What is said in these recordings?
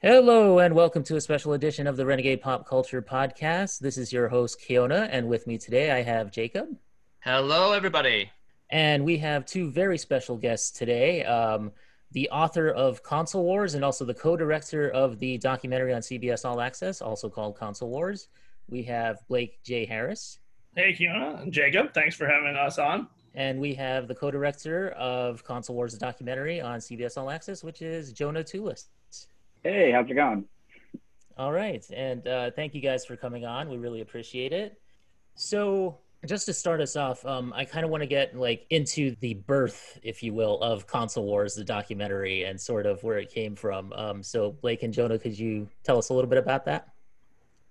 Hello, and welcome to a special edition of the Renegade Pop Culture Podcast. This is your host, Keona, and with me today I have Jacob. Hello, everybody. And we have two very special guests today, the author of Console Wars and also the co-director of the documentary on CBS All Access, also called Console Wars. We have Blake J. Harris. Hey, Keona and Jacob. Thanks for having us on. And we have the co-director of Console Wars, the documentary on CBS All Access, which is Jonah Tulis. Hey, how's it going? All right, and thank you guys for coming on. We really appreciate it. So just to start us off, I kind of want to get into the birth, if you will, of Console Wars, the documentary, and sort of where it came from. So Blake and Jonah, could you tell us a little bit about that?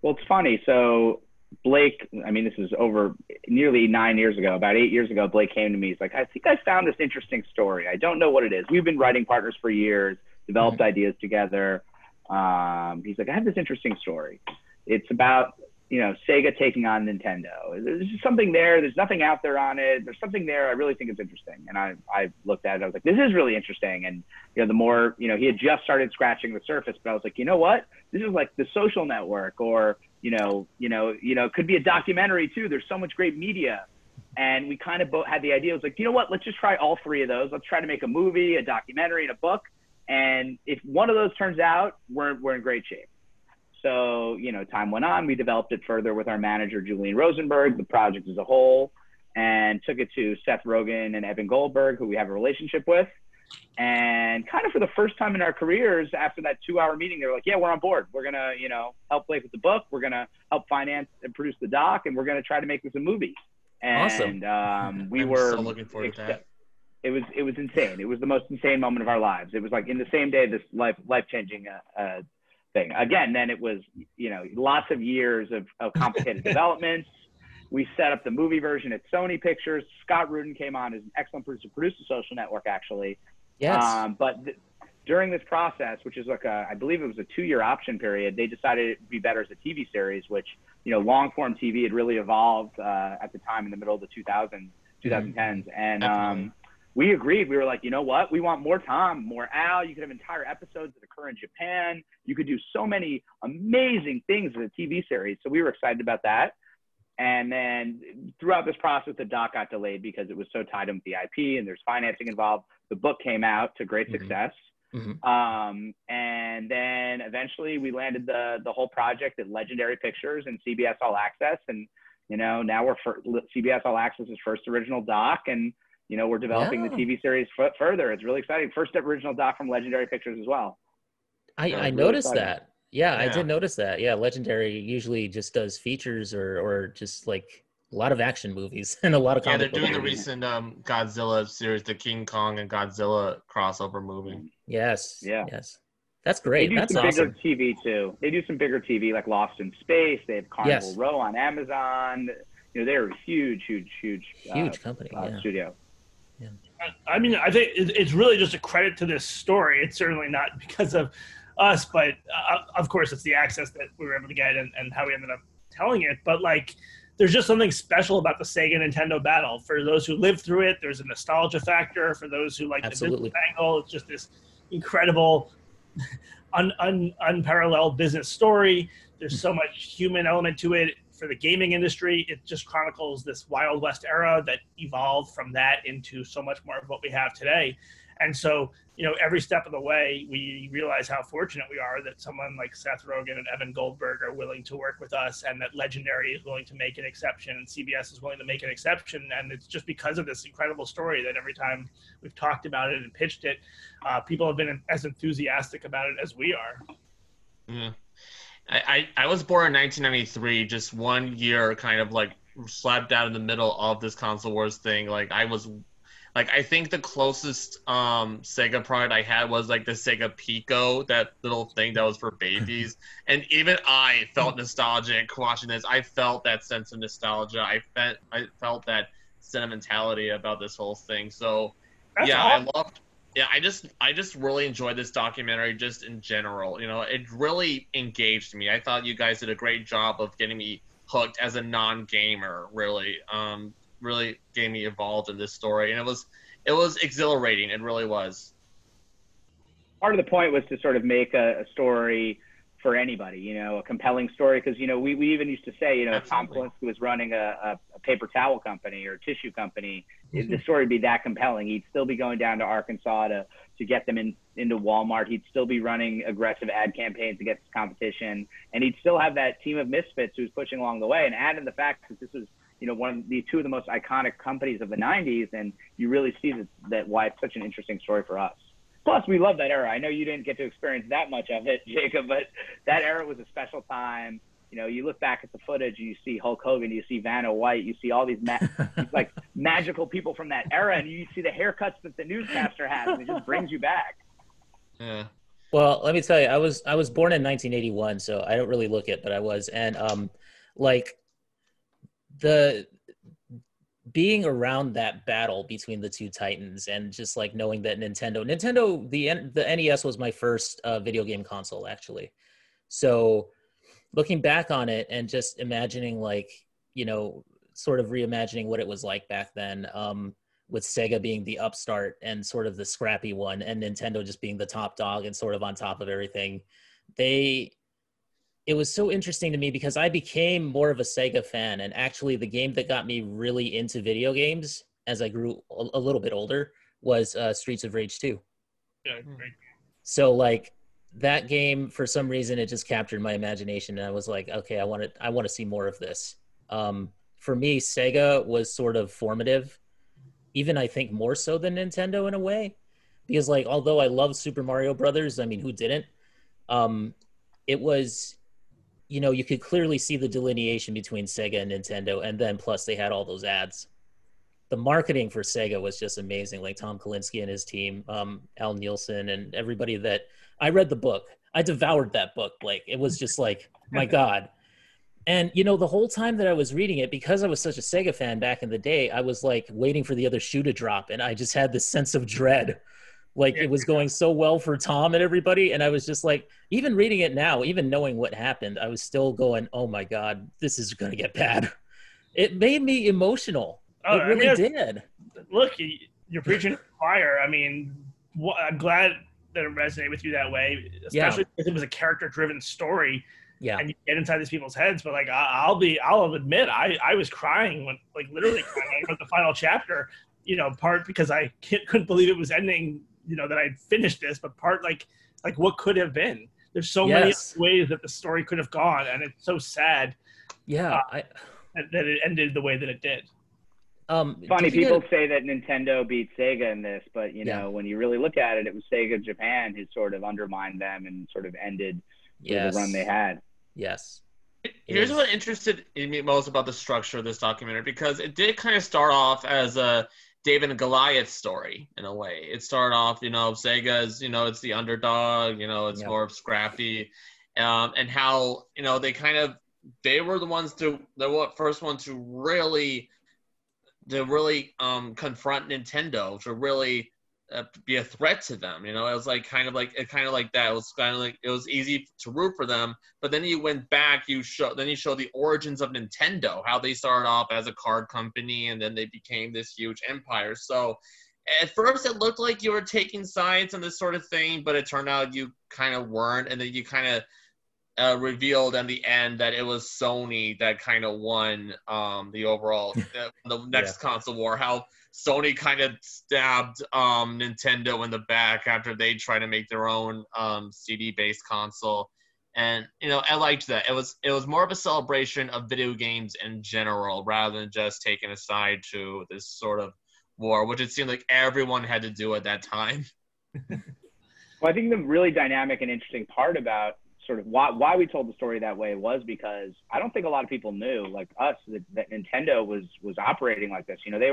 Well, it's funny. So Blake, I mean, this is over nearly 9 years ago, about 8 years ago, Blake came to me. He's like, I think I found this interesting story. I don't know what it is. We've been writing partners for years, developed ideas together. He's like, I have this interesting story. It's about, Sega taking on Nintendo. There's just something there. There's nothing out there on it. There's something there. I really think it's interesting. And I looked at it. I was like, this is really interesting. And, the more, he had just started scratching the surface, but I was like, you know what? This is like The Social Network, or, it could be a documentary too. There's so much great media. And we kind of both had the idea. I was like, you know what? Let's just try all three of those. Let's try to make a movie, a documentary, and a book. And if one of those turns out, we're in great shape. So, time went on. We developed it further with our manager, Julian Rosenberg, the project as a whole, and took it to Seth Rogen and Evan Goldberg, who we have a relationship with. And kind of for the first time in our careers, after that 2-hour meeting, they were like, yeah, we're on board. We're going to, help Blake with the book. We're going to help finance and produce the doc, and we're going to try to make this a movie. And awesome. We were so looking forward to that. It was insane. It was the most insane moment of our lives. It was like in the same day, this life-changing thing. Again, then it was, lots of years of complicated developments. We set up the movie version at Sony Pictures. Scott Rudin came on as an excellent producer, produced The Social Network, actually. Yes. But during this process, which is I believe it was a 2-year option period, they decided it would be better as a TV series, which, long-form TV had really evolved at the time in the middle of the 2010s. And we agreed. We were like, you know what? We want more Tom, more Al. You could have entire episodes that occur in Japan. You could do so many amazing things with a TV series. So we were excited about that. And then throughout this process, the doc got delayed because it was so tied in with the IP and there's financing involved. The book came out to great success. And then eventually we landed the whole project at Legendary Pictures and CBS All Access. And, now we're CBS All Access's first original doc. And we're developing the TV series further. It's really exciting. First original doc from Legendary Pictures as well. I noticed that. Yeah, I did notice that. Yeah, Legendary usually just does features or just a lot of action movies and a lot of comic books. Yeah, they're doing the recent Godzilla series, the King Kong and Godzilla crossover movie. Yes. Yeah. Yes. That's great. They do some bigger TV too. They do some bigger TV like Lost in Space. They have Carnival Row on Amazon. They're a huge company studio. Yeah. I mean, I think it's really just a credit to this story. It's certainly not because of us, but of course it's the access that we were able to get and how we ended up telling it. But there's just something special about the Sega Nintendo battle. For those who lived through it, there's a nostalgia factor. For those who like the business angle, it's just this incredible, unparalleled business story. There's so much human element to it. For the gaming industry, it just chronicles this Wild West era that evolved from that into so much more of what we have today. And so, every step of the way, we realize how fortunate we are that someone like Seth Rogen and Evan Goldberg are willing to work with us, and that Legendary is willing to make an exception, and CBS is willing to make an exception. And it's just because of this incredible story that every time we've talked about it and pitched it, people have been as enthusiastic about it as we are. Yeah. I was born in 1993, just 1 year kind of slapped down in the middle of this Console Wars thing. I think the closest Sega product I had was the Sega Pico, that little thing that was for babies. And even I felt nostalgic watching this. I felt that sense of nostalgia. I felt that sentimentality about this whole thing. So that's awesome. I just really enjoyed this documentary just in general. It really engaged me. I thought you guys did a great job of getting me hooked as a non-gamer, really. Really getting me involved in this story. And it was exhilarating. It really was. part of the point was to sort of make a story for anybody, you know, a compelling story. Because, you know, we even used to say, you know, Tom Kalinske was running a paper towel company or a tissue company. Mm-hmm. The story would be that compelling. He'd still be going down to Arkansas to get them into Walmart. He'd still be running aggressive ad campaigns against his competition. And he'd still have that team of misfits who's pushing along the way. And add in the fact that this was, you know, two of the most iconic companies of the 90s. And you really see that why it's such an interesting story for us. Plus, we love that era. I know you didn't get to experience that much of it, Jacob, but that era was a special time. You know, you look back at the footage, you see Hulk Hogan, you see Vanna White, you see all these like magical people from that era, and you see the haircuts that the newscaster has, and it just brings you back. Yeah. Well, let me tell you, I was born in 1981, so I don't really look it, but I was, and like the. Being around that battle between the two titans and just like knowing that Nintendo, the NES was my first video game console, actually. So looking back on it and just imagining, like, you know, sort of reimagining what it was like back then, with Sega being the upstart and sort of the scrappy one, and Nintendo just being the top dog and sort of on top of everything. It was so interesting to me because I became more of a Sega fan, and actually the game that got me really into video games as I grew a little bit older was Streets of Rage 2. Yeah, great game. So like that game, for some reason, it just captured my imagination, and I was like, okay, I want to see more of this. For me, Sega was sort of formative, even I think more so than Nintendo in a way, because like although I love Super Mario Brothers, I mean who didn't? It was. You know, you could clearly see the delineation between Sega and Nintendo, and then plus they had all those ads. The marketing for Sega was just amazing, like Tom Kalinske and his team, Al Nielsen, and everybody that... I read the book. I devoured that book, Blake. It was just like, my God. And, you know, the whole time that I was reading it, because I was such a Sega fan back in the day, I was, like, waiting for the other shoe to drop, and I just had this sense of dread. Like, it was going so well for Tom and everybody. And I was just like, even reading it now, even knowing what happened, I was still going, oh my God, this is going to get bad. It made me emotional. Oh, it really did. Look, you're preaching to the choir. I mean, I'm glad that it resonated with you that way, especially because it was a character-driven story. Yeah. And you get inside these people's heads. But, like, I'll admit, I was crying, literally crying when I wrote the final chapter, you know, part because I couldn't believe it was ending. You know, that I'd finished this, but part like what could have been. There's so many ways that the story could have gone, and it's so sad. Yeah, that it ended the way that it did. Funny, people say that Nintendo beat Sega in this, but you know, when you really look at it, it was Sega Japan who sort of undermined them and sort of ended the run they had. Yes. Here's what interested me most about the structure of this documentary, because it did kind of start off as a David and Goliath story in a way. It started off, you know, Sega's, you know, it's the underdog, you know, it's more of scrappy, and how, you know, they were the ones to really confront Nintendo, to really be a threat to them. You know, it was kind of like that. It was kind of like, it was easy to root for them, but then you went back, you show the origins of Nintendo, how they started off as a card company and then they became this huge empire. So at first it looked like you were taking sides on this sort of thing, but it turned out you kind of weren't, and then you kind of revealed in the end that it was Sony that kind of won the overall the next console war. How Sony kind of stabbed Nintendo in the back after they tried to make their own CD-based console, and you know, I liked that. It was more of a celebration of video games in general rather than just taking a side to this sort of war, which it seemed like everyone had to do at that time. Well, I think the really dynamic and interesting part about sort of why we told the story that way was because I don't think a lot of people knew, like us, that Nintendo was operating like this. You know, they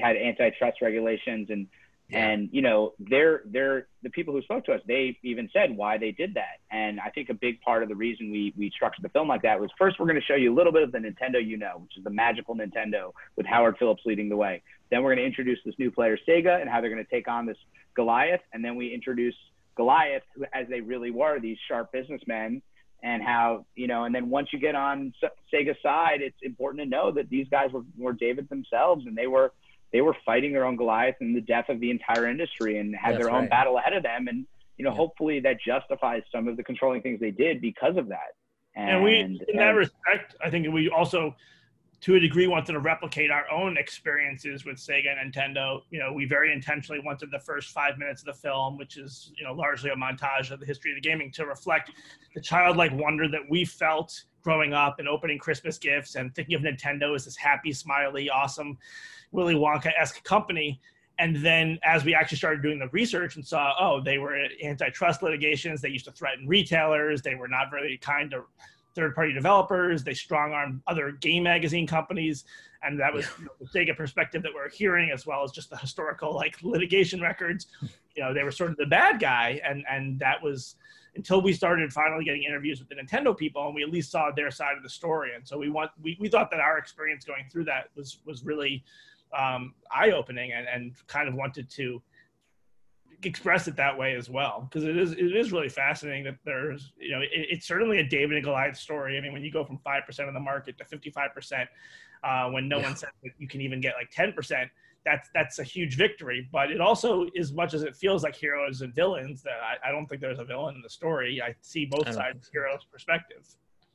had antitrust regulations and you know, they're the people who spoke to us, they even said why they did that. And I think a big part of the reason we structured the film like that was, first we're going to show you a little bit of the Nintendo, you know, which is the magical Nintendo with Howard Phillips leading the way. Then we're going to introduce this new player, Sega, and how they're going to take on this Goliath, and then we introduce Goliath, who, as they really were, these sharp businessmen, and how, you know, and then once you get on Sega's side, it's important to know that these guys were David themselves, and they were fighting their own Goliath and the death of the entire industry, and had their own battle ahead of them. And you know, hopefully that justifies some of the controlling things they did because of that. And we, in that respect, I think we also, to a degree, wanted to replicate our own experiences with Sega and Nintendo. You know, we very intentionally wanted the first 5 minutes of the film, which is, you know, largely a montage of the history of the gaming, to reflect the childlike wonder that we felt growing up and opening Christmas gifts and thinking of Nintendo as this happy, smiley, awesome, Willy Wonka-esque company. And then as we actually started doing the research and saw, oh, they were antitrust litigations. They used to threaten retailers. They were not very kind to third-party developers. They strong-armed other game magazine companies. And that was the Sega perspective that we're hearing, as well as just the historical, like, litigation records. You know, they were sort of the bad guy. And that was until we started finally getting interviews with the Nintendo people, and we at least saw their side of the story. And so we thought that our experience going through that was really eye-opening, and kind of wanted to express it that way as well, because it is really fascinating that there's, you know, it's certainly a David and Goliath story. I mean, when you go from 5% of the market to 55%, when no one says that you can even get like 10%, that's a huge victory. But it also, as much as it feels like heroes and villains, that I don't think there's a villain in the story. I see both sides of heroes' perspective.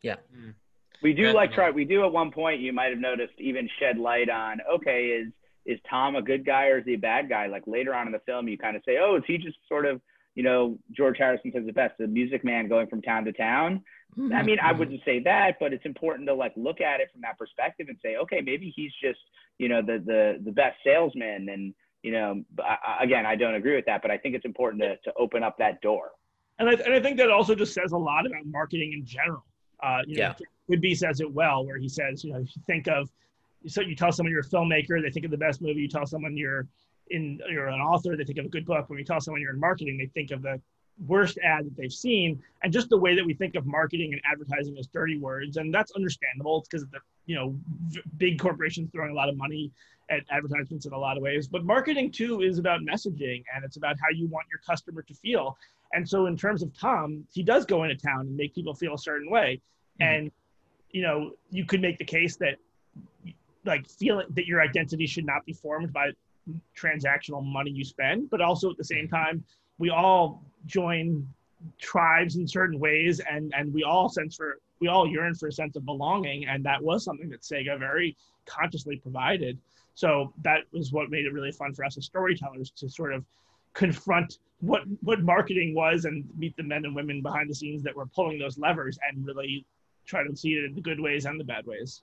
Yeah. Mm. We do we do at one point, you might have noticed, even shed light on, okay, is Tom a good guy or is he a bad guy? Like later on in the film, you kind of say, oh, is he just sort of, you know, George Harrison says it best, the music man going from town to town. Mm-hmm. I mean, I wouldn't say that, but it's important to like look at it from that perspective and say, okay, maybe he's just, you know, the best salesman. And, you know, again, I don't agree with that, but I think it's important to open up that door. And I think that also just says a lot about marketing in general. Goodby says it well, where he says, you know, if you think of, so you tell someone you're a filmmaker, they think of the best movie. You tell someone you're an author, they think of a good book. When you tell someone you're in marketing, they think of the worst ad that they've seen. And just the way that we think of marketing and advertising as dirty words, and that's understandable because of the, you know, big corporations throwing a lot of money at advertisements in a lot of ways. But marketing too is about messaging, and it's about how you want your customer to feel. And so in terms of Tom, he does go into town and make people feel a certain way. And, you know, you could make the case that like feeling that your identity should not be formed by transactional money you spend, but also at the same time, we all join tribes in certain ways, and we all yearn for a sense of belonging. And that was something that Sega very consciously provided. So that was what made it really fun for us as storytellers to sort of confront what marketing was and meet the men and women behind the scenes that were pulling those levers and really try to see it in the good ways and the bad ways.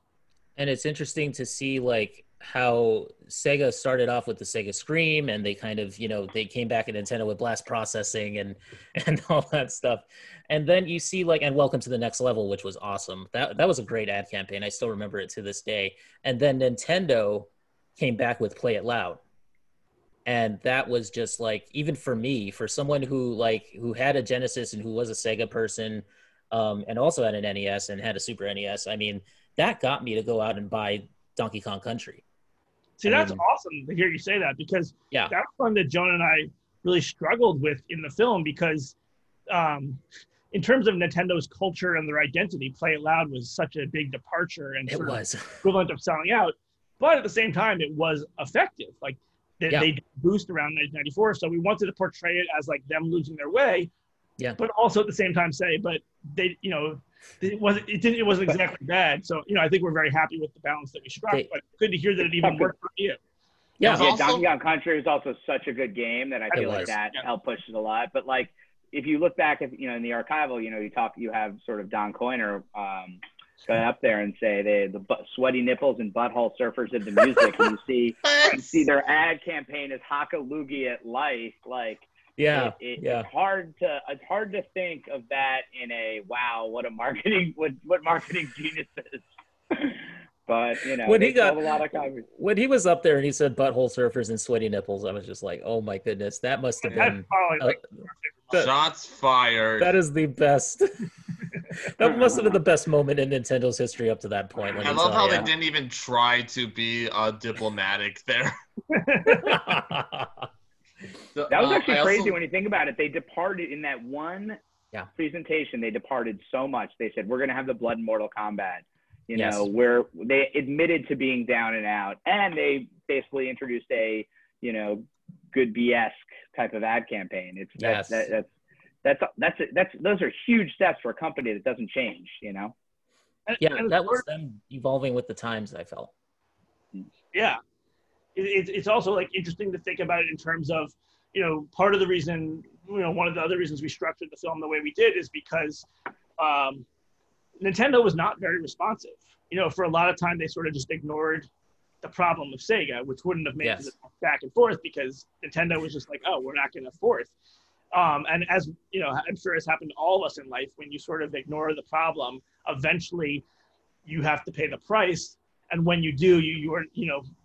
And it's interesting to see like how Sega started off with the Sega Scream, and they kind of, you know, they came back at Nintendo with Blast Processing and all that stuff. And then you see like, and Welcome to the Next Level, which was awesome. That was a great ad campaign. I still remember it to this day. And then Nintendo came back with Play It Loud. And that was just like, even for me, for someone who had a Genesis and who was a Sega person, and also had an NES and had a Super NES, I mean, that got me to go out and buy Donkey Kong Country. See, that's awesome to hear you say that, because that's one that Jonah and I really struggled with in the film, because in terms of Nintendo's culture and their identity, Play It Loud was such a big departure and it was equivalent of selling out. But at the same time, it was effective. Like, they did boost around 1994, so we wanted to portray it as like them losing their way, but also at the same time say, but they, you know, it wasn't exactly bad. So, you know, I think we're very happy with the balance that we struck. But good to hear that it even worked for you. Donkey Kong Country was also such a good game that I feel like that helped push it a lot. But like, if you look back at, you know, in the archival, you know, you have sort of Don Koiner go up there and say the sweaty nipples and butthole surfers did the music, and you see their ad campaign is Hockaloogie at Life. Like, it's hard to think of that in a what marketing geniuses. But you know, when he was up there and he said butthole surfers and sweaty nipples, I was just like, oh my goodness, that must have been shots fired. That is the best. That must have been the best moment in Nintendo's history up to that point. I love how they didn't even try to be diplomatic there. That was actually crazy when you think about it. They departed in that one presentation. They departed so much. They said, we're going to have the blood in Mortal Kombat. You know, where they admitted to being down and out. And they basically introduced a, you know, Goodby-esque type of ad campaign. It's Those are huge steps for a company that doesn't change, you know? And that was them evolving with the times, I felt. Yeah. It's also like interesting to think about it in terms of, you know, part of the reason, you know, one of the other reasons we structured the film the way we did is because Nintendo was not very responsive. You know, for a lot of time, they sort of just ignored the problem of Sega, which wouldn't have made it back and forth because Nintendo was just like, oh, we're not going to forth. And as, you know, I'm sure it's happened to all of us in life, when you sort of ignore the problem, eventually you have to pay the price. And when you do, you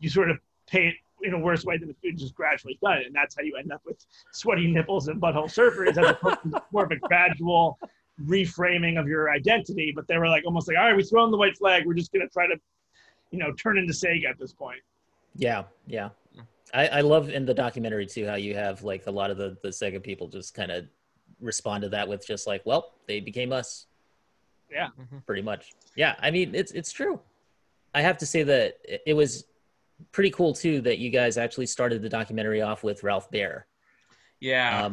sort of pay it in a worse way than if you just gradually done it. And that's how you end up with sweaty nipples and butthole surfers, as opposed to more of a gradual reframing of your identity. But they were like, almost like, all right, we've thrown the white flag. We're just going to try to, you know, turn into Sega at this point. Yeah, yeah. I love in the documentary too how you have like a lot of the Sega people just kind of respond to that with just like, well, they became us. Yeah. Pretty much. Yeah, I mean, it's true. I have to say that it was pretty cool too that you guys actually started the documentary off with Ralph Baer. Yeah.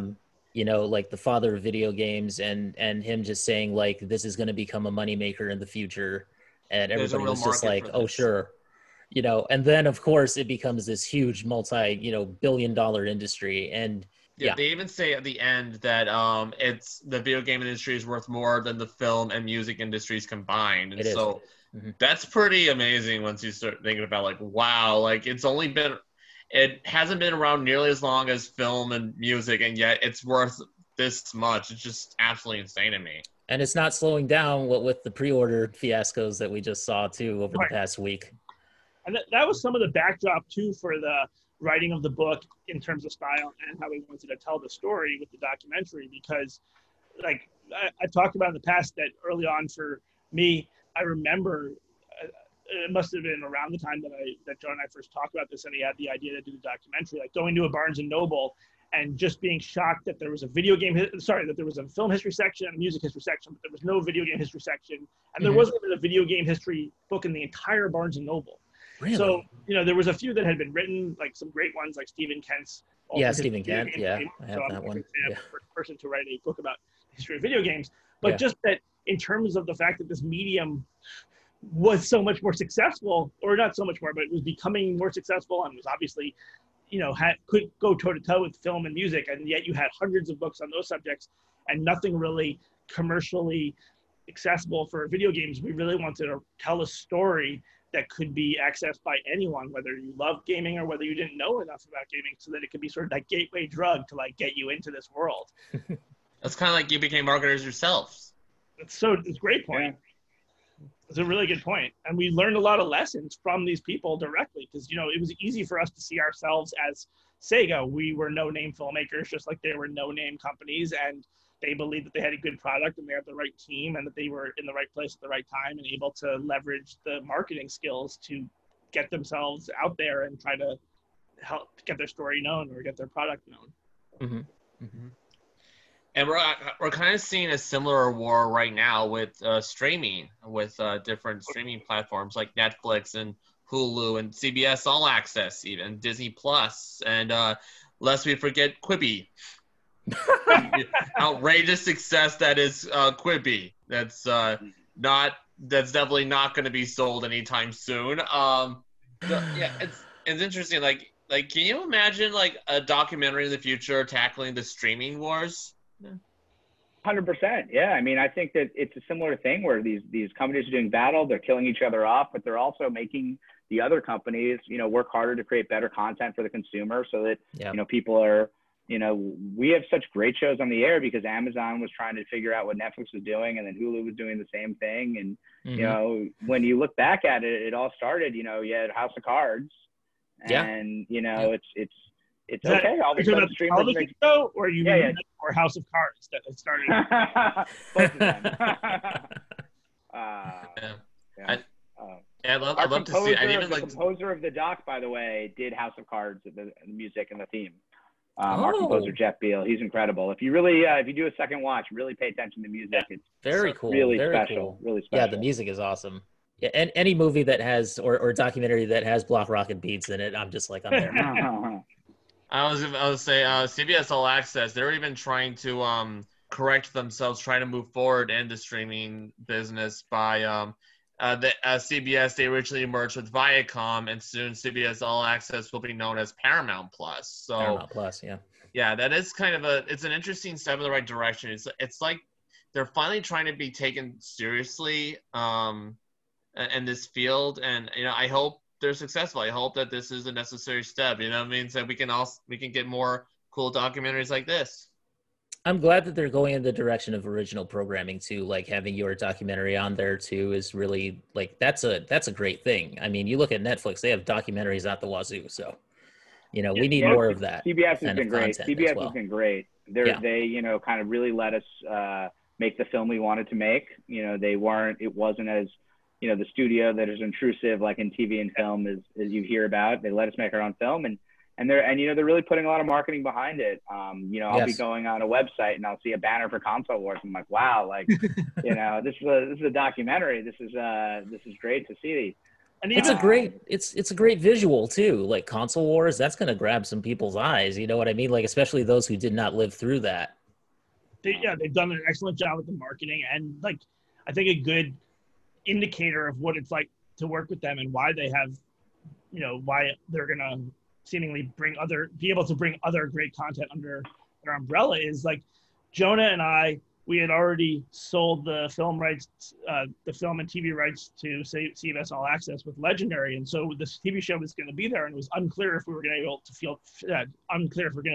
You know, like the father of video games, and him just saying like, this is going to become a moneymaker in the future. And everybody was just like, oh, sure. You know, and then of course it becomes this huge multi-billion dollar industry. And yeah, they even say at the end that it's the video game industry is worth more than the film and music industries combined. And so that's pretty amazing once you start thinking about like, wow, like it hasn't been around nearly as long as film and music, and yet it's worth this much. It's just absolutely insane to me. And it's not slowing down, what with the pre-order fiascos that we just saw too over the past week. And that was some of the backdrop too for the writing of the book in terms of style and how we wanted to tell the story with the documentary, because like I talked about in the past that early on for me, I remember it must have been around the time that John and I first talked about this and he had the idea to do the documentary, like going to a Barnes and Noble and just being shocked that there was a film history section and a music history section, but there was no video game history section. And there wasn't even a video game history book in the entire Barnes and Noble. Really? So, you know, there was a few that had been written, like some great ones, like Stephen Kent's. Stephen Kent. Yeah, I have that one. I'm the first person to write a book about history of video games. But just that in terms of the fact that this medium was so much more successful, or not so much more, but it was becoming more successful and was obviously, you know, could go toe-to-toe with film and music, and yet you had hundreds of books on those subjects and nothing really commercially accessible for video games. We really wanted to tell a story that could be accessed by anyone, whether you love gaming or whether you didn't know enough about gaming, so that it could be sort of that gateway drug to like get you into this world. That's kind of like you became marketers yourselves. It's a great point. Yeah. It's a really good point. And we learned a lot of lessons from these people directly, because, you know, it was easy for us to see ourselves as Sega. We were no-name filmmakers, just like they were no-name companies, and they believed that they had a good product and they had the right team and that they were in the right place at the right time and able to leverage the marketing skills to get themselves out there and try to help get their story known or get their product known. Mm-hmm. Mm-hmm. And we're kind of seeing a similar war right now with streaming, with different streaming platforms like Netflix and Hulu and CBS All Access, even Disney Plus, and lest we forget Quibi. Outrageous success that is Quibi. That's definitely not going to be sold anytime soon. It's interesting. Like, can you imagine like a documentary in the future tackling the streaming wars? 100%. Yeah, I mean, I think that it's a similar thing where these companies are doing battle. They're killing each other off, but they're also making the other companies, you know, work harder to create better content for the consumer, so that you know, people are. You know, we have such great shows on the air because Amazon was trying to figure out what Netflix was doing, and then Hulu was doing the same thing. And, you know, when you look back at it, it all started, you know, you had House of Cards. And, you know, it's okay. All the streamers make... show, or you or House of Cards that it started. Both of them. I'd love to see. The composer of the doc, by the way, did House of Cards, the music and the theme. Our composer Jeff Beal, he's incredible. If you really, if you do a second watch, really pay attention to the music. It's very cool, really special, really special. Yeah, the music is awesome. Yeah, and any movie that has or documentary that has Block Rocket beats in it, I'm just like, I'm there. I was saying, CBS All Access, they're even trying to correct themselves trying to move forward in the streaming business by CBS. They originally merged with Viacom, and soon CBS All Access will be known as Paramount Plus. So Paramount Plus, yeah. Yeah, that is kind of it's an interesting step in the right direction. It's like they're finally trying to be taken seriously in this field. And, you know, I hope they're successful. I hope that this is a necessary step, you know what I mean? So we can get more cool documentaries like this. I'm glad that they're going in the direction of original programming too. Like having your documentary on there too is really like, that's a great thing. I mean, you look at Netflix, they have documentaries at the wazoo. So, you know, we need more of that. CBS has been great. CBS has been great. They, you know, kind of really let us make the film we wanted to make. You know, it wasn't as, you know, the studio that is intrusive, like in TV and film as you hear about. They let us make our own film and they're really putting a lot of marketing behind it. You know, I'll be going on a website and I'll see a banner for Console Wars. I'm like, wow, like, you know, this is a documentary. This is great to see. And it's a great visual too. Like Console Wars, that's going to grab some people's eyes. You know what I mean? Like, especially those who did not live through that. They've done an excellent job with the marketing, and like, I think a good indicator of what it's like to work with them and why they have, you know, why they're going to seemingly be able to bring other great content under their umbrella is like Jonah and I, we had already sold the film and TV rights to CBS All Access with Legendary, and so this TV show was going to be there, and it was unclear if we're going to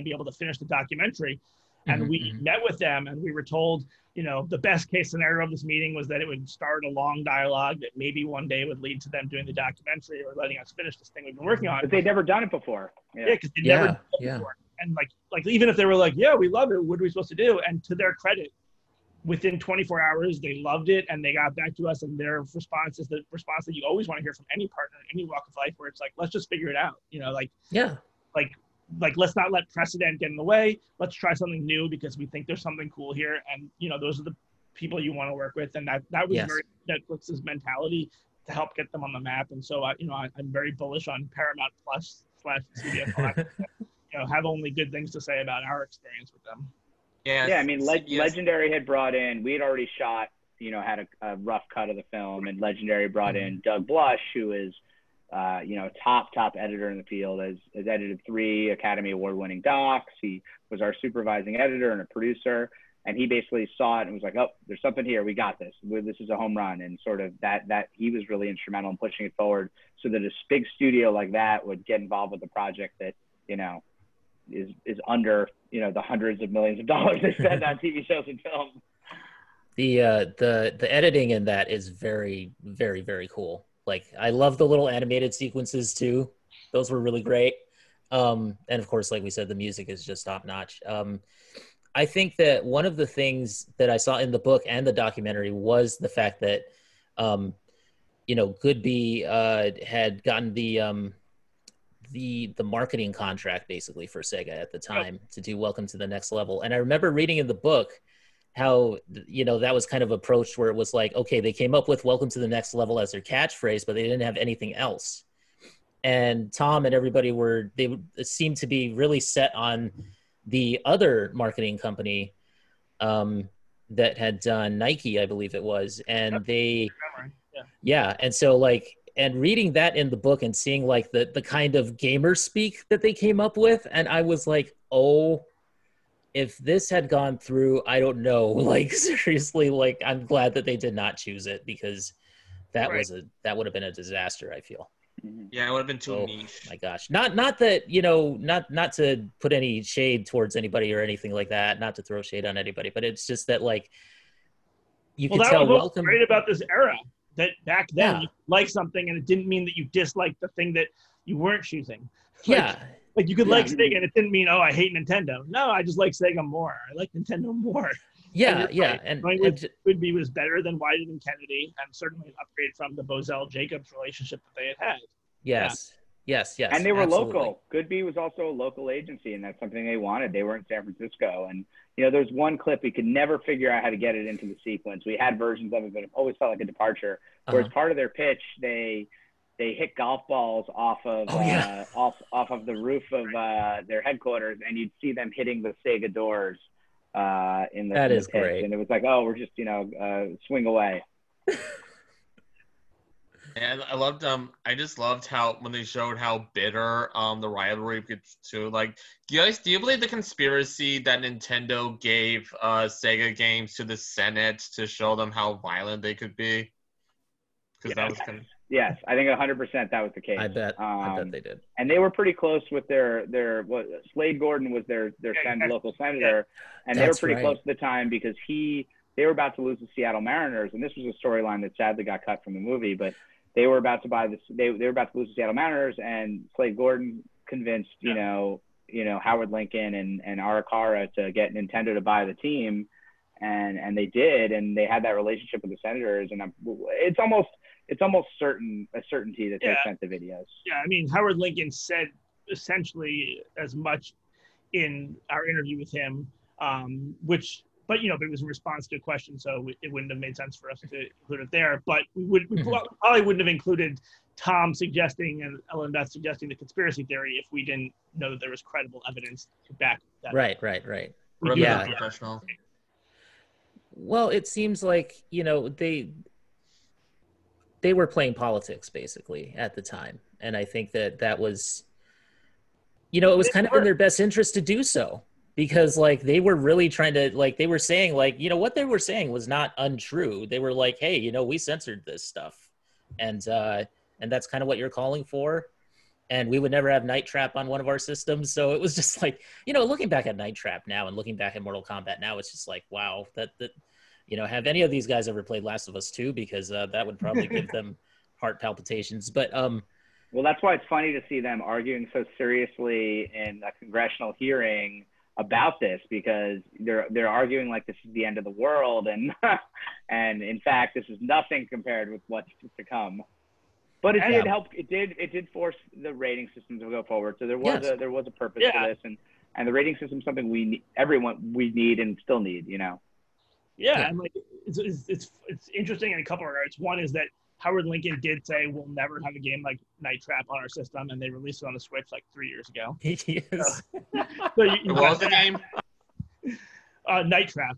be able to finish the documentary. And we met with them, and we were told, you know, the best case scenario of this meeting was that it would start a long dialogue that maybe one day would lead to them doing the documentary or letting us finish this thing we've been working on. But they'd never done it before. Yeah, because they'd never done it before. And like even if they were like, yeah, we love it, what are we supposed to do? And to their credit, within 24 hours, they loved it, and they got back to us, and their response is the response that you always want to hear from any partner in any walk of life, where it's like, let's just figure it out. You know, like let's not let precedent get in the way. Let's try something new because we think there's something cool here. And, you know, those are the people you want to work with. And that was very Netflix's mentality to help get them on the map. And so, I'm very bullish on Paramount Plus /CBS. You know, have only good things to say about our experience with them. Yeah. Yeah, I mean, Legendary had brought in, we had already shot, you know, had a rough cut of the film, and Legendary brought in Doug Blush, who is, you know, top editor in the field, has edited 3 Academy Award-winning docs. He was our supervising editor and a producer, and he basically saw it and was like, oh, there's something here. We got this. This is a home run. And sort of that he was really instrumental in pushing it forward so that a big studio like that would get involved with the project that, you know, is under, you know, the hundreds of millions of dollars they spend on TV shows and films. The editing in that is very, very, very cool. Like, I love the little animated sequences too. Those were really great. And of course, like we said, the music is just top notch. I think that one of the things that I saw in the book and the documentary was the fact that, you know, Goodby had gotten the marketing contract basically for Sega at the time to do Welcome to the Next Level. And I remember reading in the book how, you know, that was kind of approached where it was like, okay, they came up with Welcome to the Next Level as their catchphrase, but they didn't have anything else. And Tom and everybody they seemed to be really set on the other marketing company that had done Nike, I believe it was. And and so like, and reading that in the book and seeing like the kind of gamer speak that they came up with. And I was like, oh, if this had gone through, I don't know, like, seriously, like, I'm glad that they did not choose it, because that would have been a disaster, I feel. Yeah, it would have been too niche. My gosh. Not that, you know, not to put any shade towards anybody or anything like that, not to throw shade on anybody, but it's just that, like, you could tell. Well, that was what's great about this era, that back then you liked something, and it didn't mean that you disliked the thing that you weren't choosing. Like, like, you could like Sega, and it didn't mean, oh, I hate Nintendo. No, I just like Sega more. I like Nintendo more. Yeah, and and Goodby was better than Wyden and Kennedy, and certainly an upgrade from the Bozell-Jacobs relationship that they had. Yes. And they were local. Goodby was also a local agency, and that's something they wanted. They were in San Francisco. And, you know, there's one clip we could never figure out how to get it into the sequence. We had versions of it, but it always felt like a departure. Whereas part of their pitch, they hit golf balls off of the roof of their headquarters, and you'd see them hitting the Sega doors in the, that in is the pit. Great. And it was like, oh, we're just, you know, swing away. And I loved, I just loved how, when they showed how bitter, the rivalry gets to, like, do you believe the conspiracy that Nintendo gave, Sega games to the Senate to show them how violent they could be? Because that was kind of... Yes, I think 100% that was the case. I bet they did. And they were pretty close with their Slade Gordon was their local senator, and they were pretty close at the time because they were about to lose the Seattle Mariners, and this was a storyline that sadly got cut from the movie, but they were about to they were about to lose the Seattle Mariners, and Slade Gordon convinced, you know, Howard Lincoln and Arikara to get Nintendo to buy the team, and they did, and they had that relationship with the senators, and it's almost a certainty that they sent the videos. Yeah, I mean, Howard Lincoln said essentially as much in our interview with him, but, you know, it was in response to a question, so it wouldn't have made sense for us to include it there. But we probably wouldn't have included Tom suggesting and Ellen Beth suggesting the conspiracy theory if we didn't know that there was credible evidence to back that. Right. Yeah. Professional. Well, it seems like, you know, they were playing politics, basically, at the time. And I think that was, you know, it was kind of in their best interest to do so. Because, like, they were really trying to, like, they were saying, like, you know, what they were saying was not untrue. They were like, hey, you know, we censored this stuff. And that's kind of what you're calling for. And we would never have Night Trap on one of our systems. So it was just like, you know, looking back at Night Trap now and looking back at Mortal Kombat now, it's just like, wow, that you know, have any of these guys ever played Last of Us 2? Because that would probably give them heart palpitations. But, well, that's why it's funny to see them arguing so seriously in a congressional hearing about this, because they're arguing like this is the end of the world, and in fact this is nothing compared with what's to come. But it did help. It did force the rating system to go forward. So there was a purpose for this, and the rating system is something we need and still need, you know. Yeah. And like it's interesting in a couple of regards. One is that Howard Lincoln did say we'll never have a game like Night Trap on our system, and they released it on the Switch like 3 years ago. Yes. So you what was the name? Night Trap.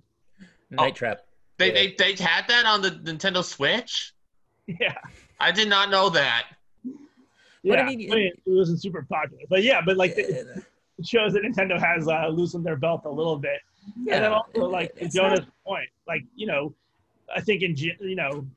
Night Trap. They had that on the Nintendo Switch? Yeah. I did not know that. Yeah, but I mean, it wasn't super popular. But yeah, but like it shows that Nintendo has loosened their belt a little bit. Yeah. And then also like to Jonah's point, like, you know, I think in, you know,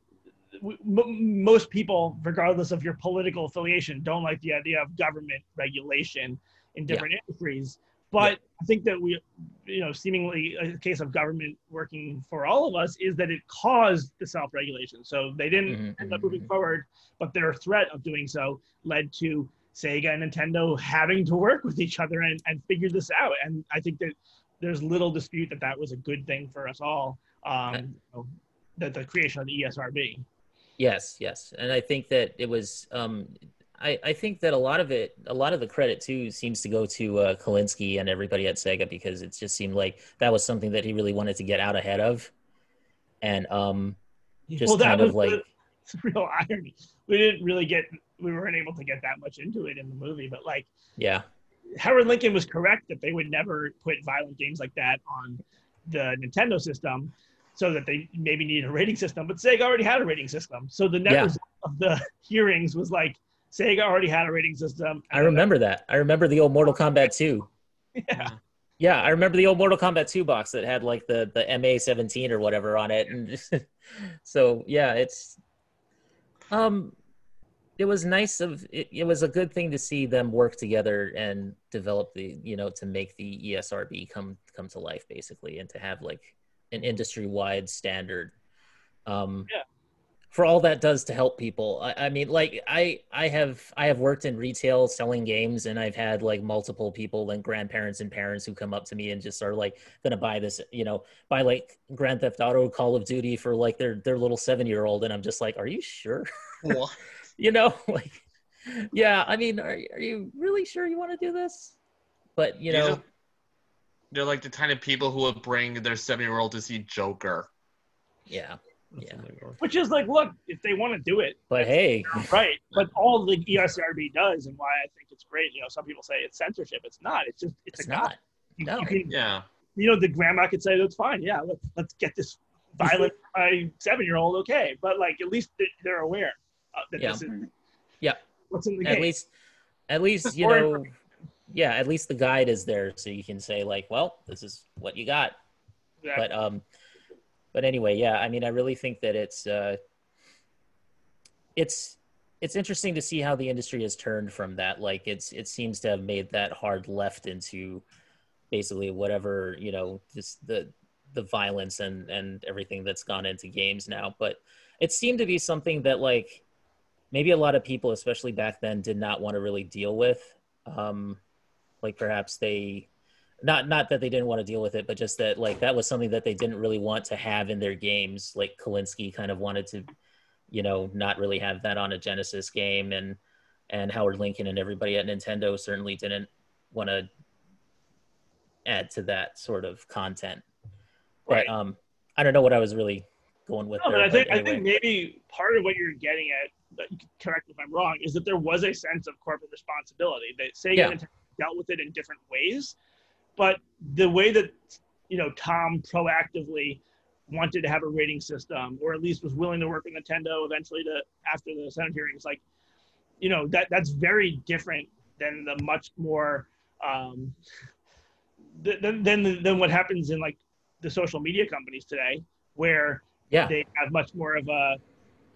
most people, regardless of your political affiliation, don't like the idea of government regulation in different industries. But I think that we, you know, seemingly a case of government working for all of us is that it caused the self-regulation. So they didn't end up moving forward, but their threat of doing so led to Sega and Nintendo having to work with each other and figure this out. And I think that there's little dispute that that was a good thing for us all, the creation of the ESRB. Yes. And I think that it was, I think that a lot of the credit too seems to go to Kalinske and everybody at Sega, because it just seemed like that was something that he really wanted to get out ahead of. And it's a real irony. We weren't able to get that much into it in the movie, but like, yeah, Howard Lincoln was correct that they would never put violent games like that on the Nintendo system, so that they maybe needed a rating system, but Sega already had a rating system. So the net result of the hearings was like, Sega already had a rating system. I remember that. I remember the old Mortal Kombat 2. Yeah. Yeah, I remember the old Mortal Kombat 2 box that had like the MA-17 or whatever on it. And so, yeah, it's... it was nice of... It was a good thing to see them work together and develop the, you know, to make the ESRB come to life, basically, and to have like an industry-wide standard for all that does to help people. I mean, like I have worked in retail selling games, and I've had like multiple people and grandparents and parents who come up to me and just are like going to buy this, you know, buy like Grand Theft Auto, Call of Duty for like their little 7-year-old. And I'm just like, are you sure? What? You know, like, yeah, I mean, are you really sure you want to do this? But, you know, they're like the kind of people who would bring their 7-year-old to see Joker. Yeah. Which is like, look, if they want to do it. But hey. Right. But all the ESRB does, and why I think it's great, you know, some people say it's censorship. It's not. It's just, it's a guide. No. You can you know, the grandma could say, that's fine. Yeah, let's get this violent my 7-year-old. Okay. But like, at least they're aware that this is what's in the game. At least, you know, yeah, at least the guide is there. So you can say like, well, this is what you got. Exactly. But anyway, yeah, I mean, I really think that it's interesting to see how the industry has turned from that. Like it seems to have made that hard left into basically whatever, you know, just the violence and everything that's gone into games now. But it seemed to be something that like maybe a lot of people, especially back then, did not want to really deal with. Like perhaps they, not that they didn't want to deal with it, but just that like that was something that they didn't really want to have in their games. Like Kalinske kind of wanted to, you know, not really have that on a Genesis game, and Howard Lincoln and everybody at Nintendo certainly didn't want to add to that sort of content. Right. But, I don't know what I was really going with. No, there, but anyway. I think maybe part of what you're getting at, but correct me if I'm wrong, is that there was a sense of corporate responsibility that Sega and Nintendo dealt with it in different ways, but the way that, you know, Tom proactively wanted to have a rating system, or at least was willing to work with Nintendo eventually to after the Senate hearings, like, you know, that's very different than the much more than what happens in like the social media companies today, where they have much more of a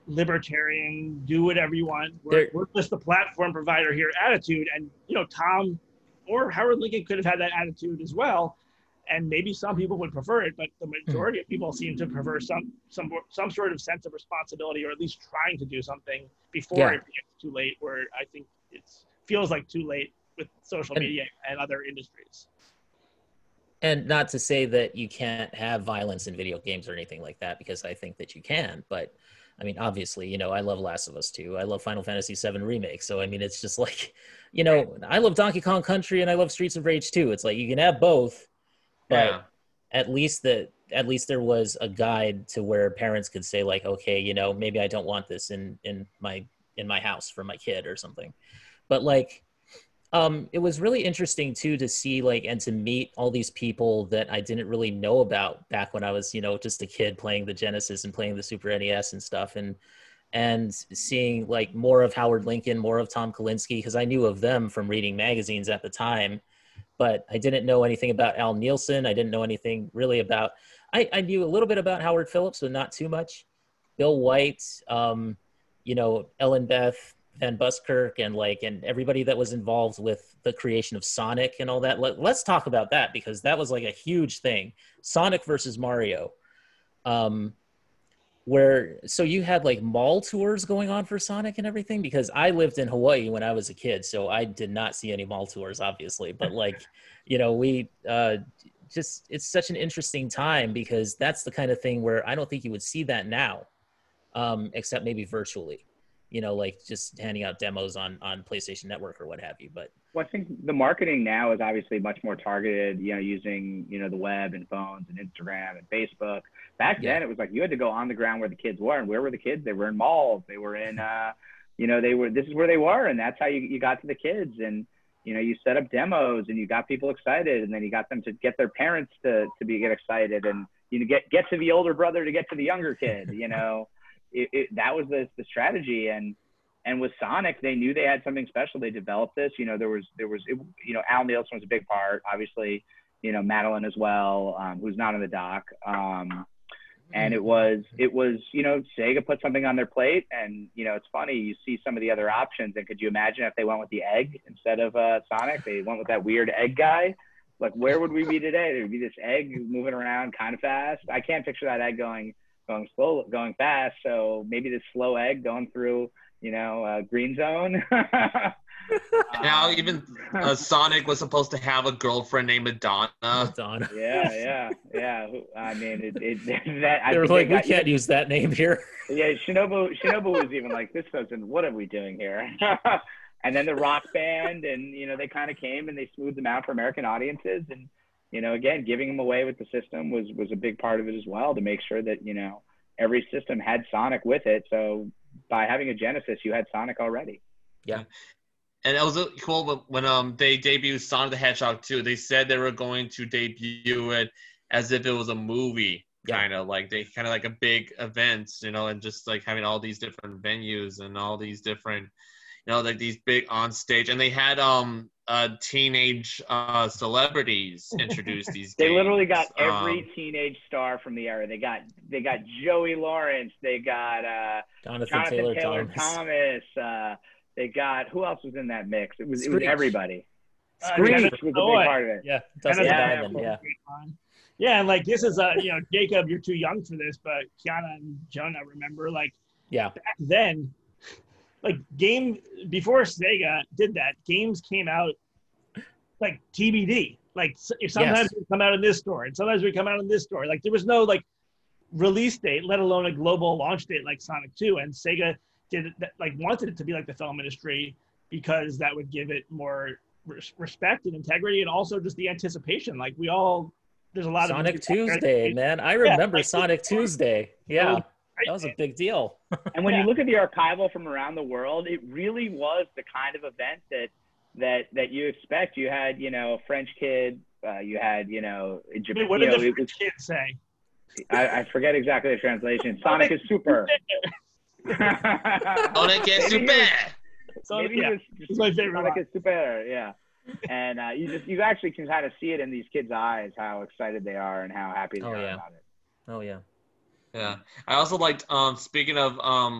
libertarian, do whatever you want. We're just the platform provider here attitude. And, you know, Tom or Howard Lincoln could have had that attitude as well. And maybe some people would prefer it, but the majority of people seem to prefer some sort of sense of responsibility, or at least trying to do something before it gets too late, where I think it feels like too late with social media and other industries. And not to say that you can't have violence in video games or anything like that, because I think that you can, but I mean, obviously, you know, I love Last of Us 2. I love Final Fantasy VII Remake. So, I mean, it's just like, you know, I love Donkey Kong Country and I love Streets of Rage 2. It's like, you can have both, but at least there was a guide to where parents could say like, okay, you know, maybe I don't want this in my house for my kid or something. But like, it was really interesting too, to see like, and to meet all these people that I didn't really know about back when I was, you know, just a kid playing the Genesis and playing the Super NES and stuff, and seeing like more of Howard Lincoln, more of Tom Kalinske, cause I knew of them from reading magazines at the time, but I didn't know anything about Al Nielsen. I didn't know anything really about, I knew a little bit about Howard Phillips, but not too much. Bill White, you know, Ellen Beth, and Buskirk, and like, and everybody that was involved with the creation of Sonic and all that. Let's talk about that, because that was like a huge thing. Sonic versus Mario, where, so you had like mall tours going on for Sonic and everything, because I lived in Hawaii when I was a kid, so I did not see any mall tours, obviously, but like, you know, we just, it's such an interesting time, because that's the kind of thing where I don't think you would see that now, except maybe virtually. You know, like just handing out demos on PlayStation Network or what have you. But well, I think the marketing now is obviously much more targeted, you know, using, you know, the web and phones and Instagram and Facebook. Back then it was like you had to go on the ground where the kids were. And where were the kids? They were in malls. They were in, you know, this is where they were. And that's how you got to the kids. And, you know, you set up demos and you got people excited, and then you got them to get their parents to get excited, and, you know, get to the older brother to get to the younger kid, you know. That was the strategy, and with Sonic, they knew they had something special. They developed this. You know, there was you know, Al Nielsen was a big part, obviously. You know, Madeline as well, who's not on the doc. And it was you know, Sega put something on their plate, and you know, it's funny, you see some of the other options. And could you imagine if they went with the egg instead of Sonic? They went with that weird egg guy. Like, where would we be today? There'd be this egg moving around kind of fast. I can't picture that egg going slow, going fast. So maybe this slow egg going through, you know, green zone. Now even Sonic was supposed to have a girlfriend named Madonna. Yeah. I mean, they were like, we can't use that name here. Yeah, Shinobu was even like, this doesn't. What are we doing here? And then the rock band, and you know, they kind of came and they smoothed them out for American audiences, and. You know, again, giving them away with the system was a big part of it as well, to make sure that, you know, every system had Sonic with it. So by having a Genesis, you had Sonic already. Yeah. And it was really cool when they debuted Sonic the Hedgehog 2. They said they were going to debut it as if it was a movie, kind of like they kind of like a big event, you know, and just like having all these different venues and all these different, you know, like these big on stage. And they had teenage celebrities introduced these. They literally got every teenage star from the era. They got Joey Lawrence. They got Jonathan Taylor Thomas. They got, who else was in that mix? It was everybody. Screech was a big part of it. Yeah, and like this is a, you know, Jacob, you're too young for this, but Kiana and Jonah remember back then, like game before Sega did that. Games came out like TBD. Like sometimes we come out in this store, and sometimes we come out in this store. Like there was no like release date, let alone a global launch date like Sonic 2, and Sega wanted it to be like the film industry because that would give it more respect and integrity, and also just the anticipation. Like there's a lot Sonic of Sonic Tuesday, man. I remember Sonic Tuesday. Yeah, that was a big deal. And when you look at the archival from around the world, it really was the kind of event that you expect. You had, you know, a French kid. You had, you know, a Japanese. What did the French kid say? I forget exactly the translation. Sonic is super. Sonic is super. It's my favorite. Sonic is super. Yeah. And you actually can kind of see it in these kids' eyes how excited they are and how happy they are about it. Oh yeah. Yeah. I also liked speaking of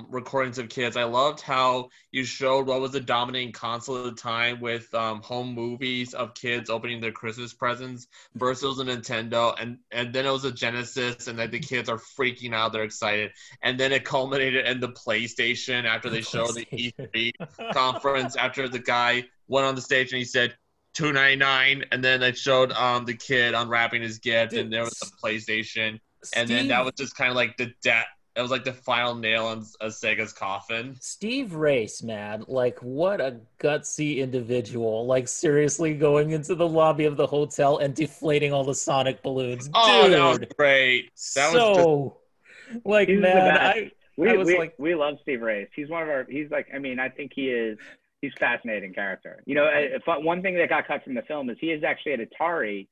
recordings of kids, I loved how you showed what was the dominating console at the time with home movies of kids opening their Christmas presents versus a Nintendo, and then it was a Genesis, and like the kids are freaking out, they're excited. And then it culminated in the PlayStation after they showed the E3 conference after the guy went on the stage and he said $299, and then they showed the kid unwrapping his gift, and there was the PlayStation. And then that was just kind of like it was like the final nail on Sega's coffin. Steve Race, man, like what a gutsy individual! Like seriously, going into the lobby of the hotel and deflating all the Sonic balloons. Oh, dude, that was great. That was just... like, man, we love Steve Race. He's one of our. He's like, I mean, I think he is. He's a fascinating character. You know, one thing that got cut from the film is he is actually at Atari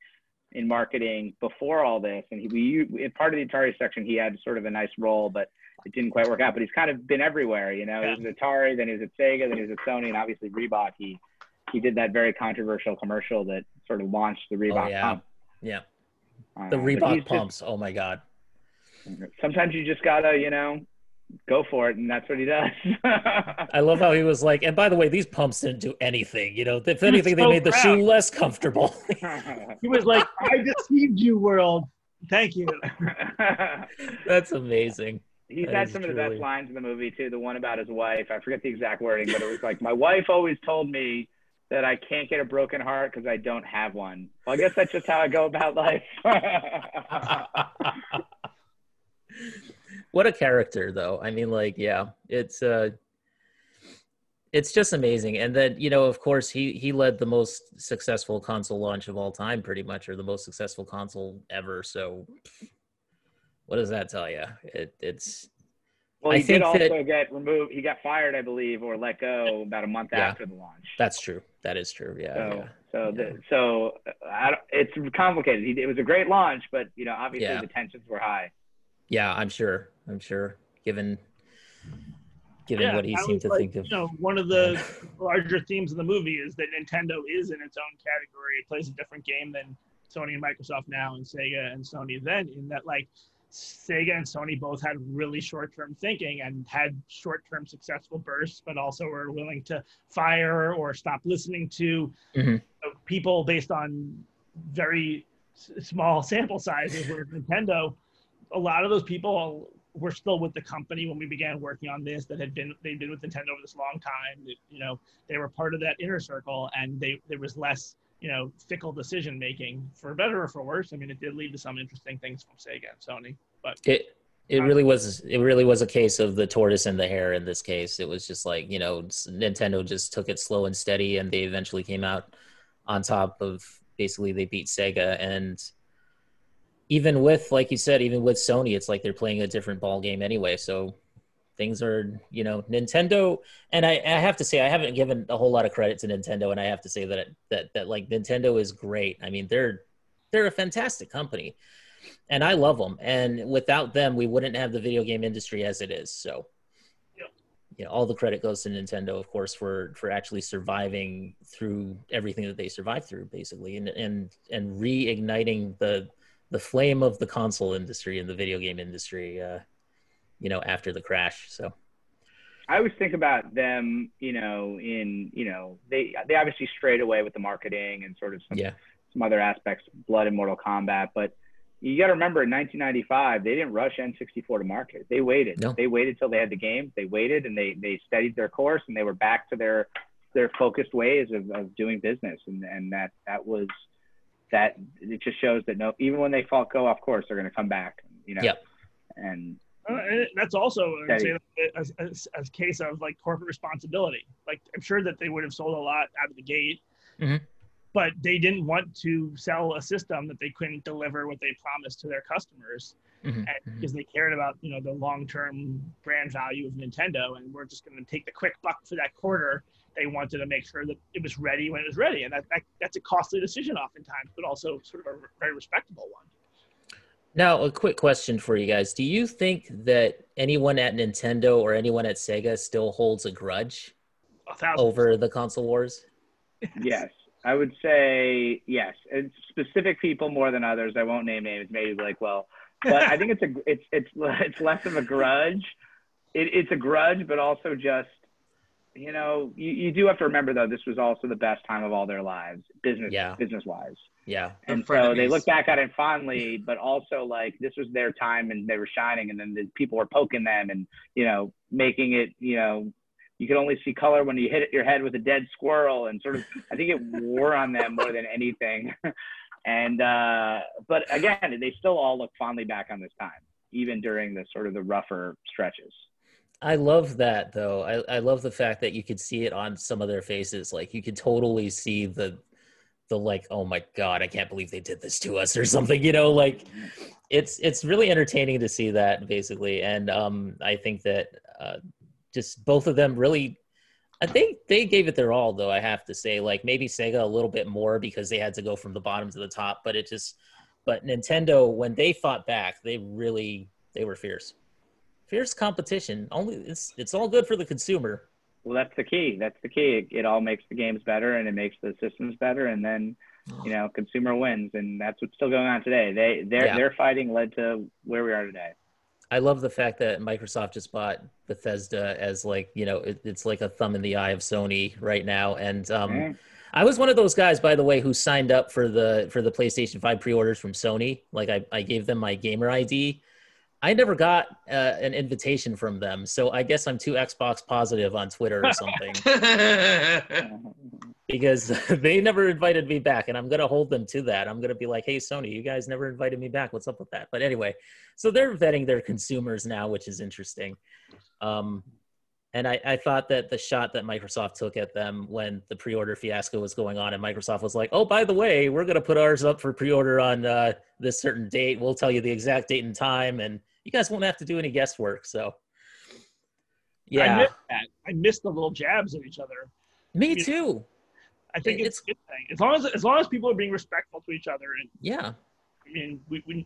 in marketing before all this. And in part of the Atari section, he had sort of a nice role, but it didn't quite work out. But he's kind of been everywhere, you know. Yeah. He was at Atari, then he was at Sega, then he was at Sony, and obviously Reebok. He did that very controversial commercial that sort of launched the Reebok pump. Yeah, the Reebok pumps. Oh, my God. Sometimes you just got to, you know, go for it, and that's what he does. I love how he was like, and by the way, these pumps didn't do anything, you know. If anything, they made the shoe less comfortable. He was like, I deceived you, world, thank you. That's amazing. He's had some of the best lines in the movie too. The one about his wife, I forget the exact wording, but it was like, my wife always told me that I can't get a broken heart because I don't have one. Well, I guess that's just how I go about life. What a character, though. I mean, like, yeah, it's just amazing. And then, you know, of course, he led the most successful console launch of all time, pretty much, or the most successful console ever. So, what does that tell you? It's. Well, he did also get removed. He got fired, I believe, or let go about a month after the launch. That's true. That is true. Yeah. It's complicated. It was a great launch, but you know, obviously, the tensions were high. Yeah, I'm sure. Given what he seemed to think of. You know, one of the larger themes of the movie is that Nintendo is in its own category. It plays a different game than Sony and Microsoft now, and Sega and Sony then. In that, like, Sega and Sony both had really short-term thinking and had short-term successful bursts, but also were willing to fire or stop listening to people based on very small sample sizes. Where Nintendo, a lot of those people were still with the company when we began working on this, they'd been with Nintendo for this long time. You know, they were part of that inner circle, and there was less, you know, fickle decision making, for better or for worse. I mean, it did lead to some interesting things from Sega and Sony, but it really was a case of the tortoise and the hare in this case. It was just like, you know, Nintendo just took it slow and steady, and they eventually came out on top of, basically they beat Sega. And even with, like you said, even with Sony, it's like they're playing a different ball game anyway. So things are, you know, Nintendo. And I have to say, I haven't given a whole lot of credit to Nintendo. And I have to say that like Nintendo is great. I mean, they're a fantastic company and I love them. And without them, we wouldn't have the video game industry as it is. So, you know, all the credit goes to Nintendo, of course, for actually surviving through everything that they survived through, basically, and reigniting the flame of the console industry and the video game industry, you know, after the crash. So I always think about them, you know, in, you know, they obviously strayed away with the marketing and sort of some other aspects, Blood and Mortal Kombat, but you got to remember, in 1995, they didn't rush N64 to market. They waited. No. They waited till they had the game. They waited, and they steadied their course, and they were back to their focused ways of doing business. And that was that. It just shows that no, even when they go off course, they're going to come back. You know. Yep. And that's also a case of like corporate responsibility. Like I'm sure that they would have sold a lot out of the gate. Mm-hmm. But they didn't want to sell a system that they couldn't deliver what they promised to their customers, because they cared about, you know, the long-term brand value of Nintendo, and we're just going to take the quick buck for that quarter. They wanted to make sure that it was ready when it was ready, and that's a costly decision oftentimes, but also sort of a very respectable one. Now, a quick question for you guys. Do you think that anyone at Nintendo or anyone at Sega still holds a grudge over the console wars? Yes. I would say yes, and specific people more than others. I won't name names. Maybe like, well, but I think it's less of a grudge. It's a grudge, but also just, you know, you do have to remember though, this was also the best time of all their lives, business wise. Yeah, and so they look back at it fondly, but also like this was their time and they were shining, and then the people were poking them and, you know, making it, you know. You could only see color when you hit your head with a dead squirrel, and sort of, I think it wore on them more than anything. And, but again, they still all look fondly back on this time, even during the sort of the rougher stretches. I love that though. I love the fact that you could see it on some of their faces. Like you could totally see the like, oh my God, I can't believe they did this to us or something, you know, like it's really entertaining to see that basically. And I think that, just both of them really, I think they gave it their all though, I have to say. Like maybe Sega a little bit more because they had to go from the bottom to the top, but Nintendo, when they fought back, they were fierce. Fierce competition. Only it's all good for the consumer. Well, that's the key. It all makes the games better and it makes the systems better, and then, you know, consumer wins, and that's what's still going on today. Their fighting led to where we are today. I love the fact that Microsoft just bought Bethesda as like, you know, it's like a thumb in the eye of Sony right now. And I was one of those guys, by the way, who signed up for the PlayStation 5 pre-orders from Sony. Like I gave them my gamer ID. I never got an invitation from them. So I guess I'm too Xbox positive on Twitter or something because they never invited me back, and I'm going to hold them to that. I'm going to be like, hey, Sony, you guys never invited me back. What's up with that? But anyway, so they're vetting their consumers now, which is interesting. And I thought that the shot that Microsoft took at them when the pre-order fiasco was going on, and Microsoft was like, oh, by the way, we're going to put ours up for pre-order on this certain date. We'll tell you the exact date and time, and you guys won't have to do any guesswork. So, yeah. I missed that. I missed the little jabs at each other. Me too. I think it's a good thing. As long as people are being respectful to each other. And, yeah. I mean, we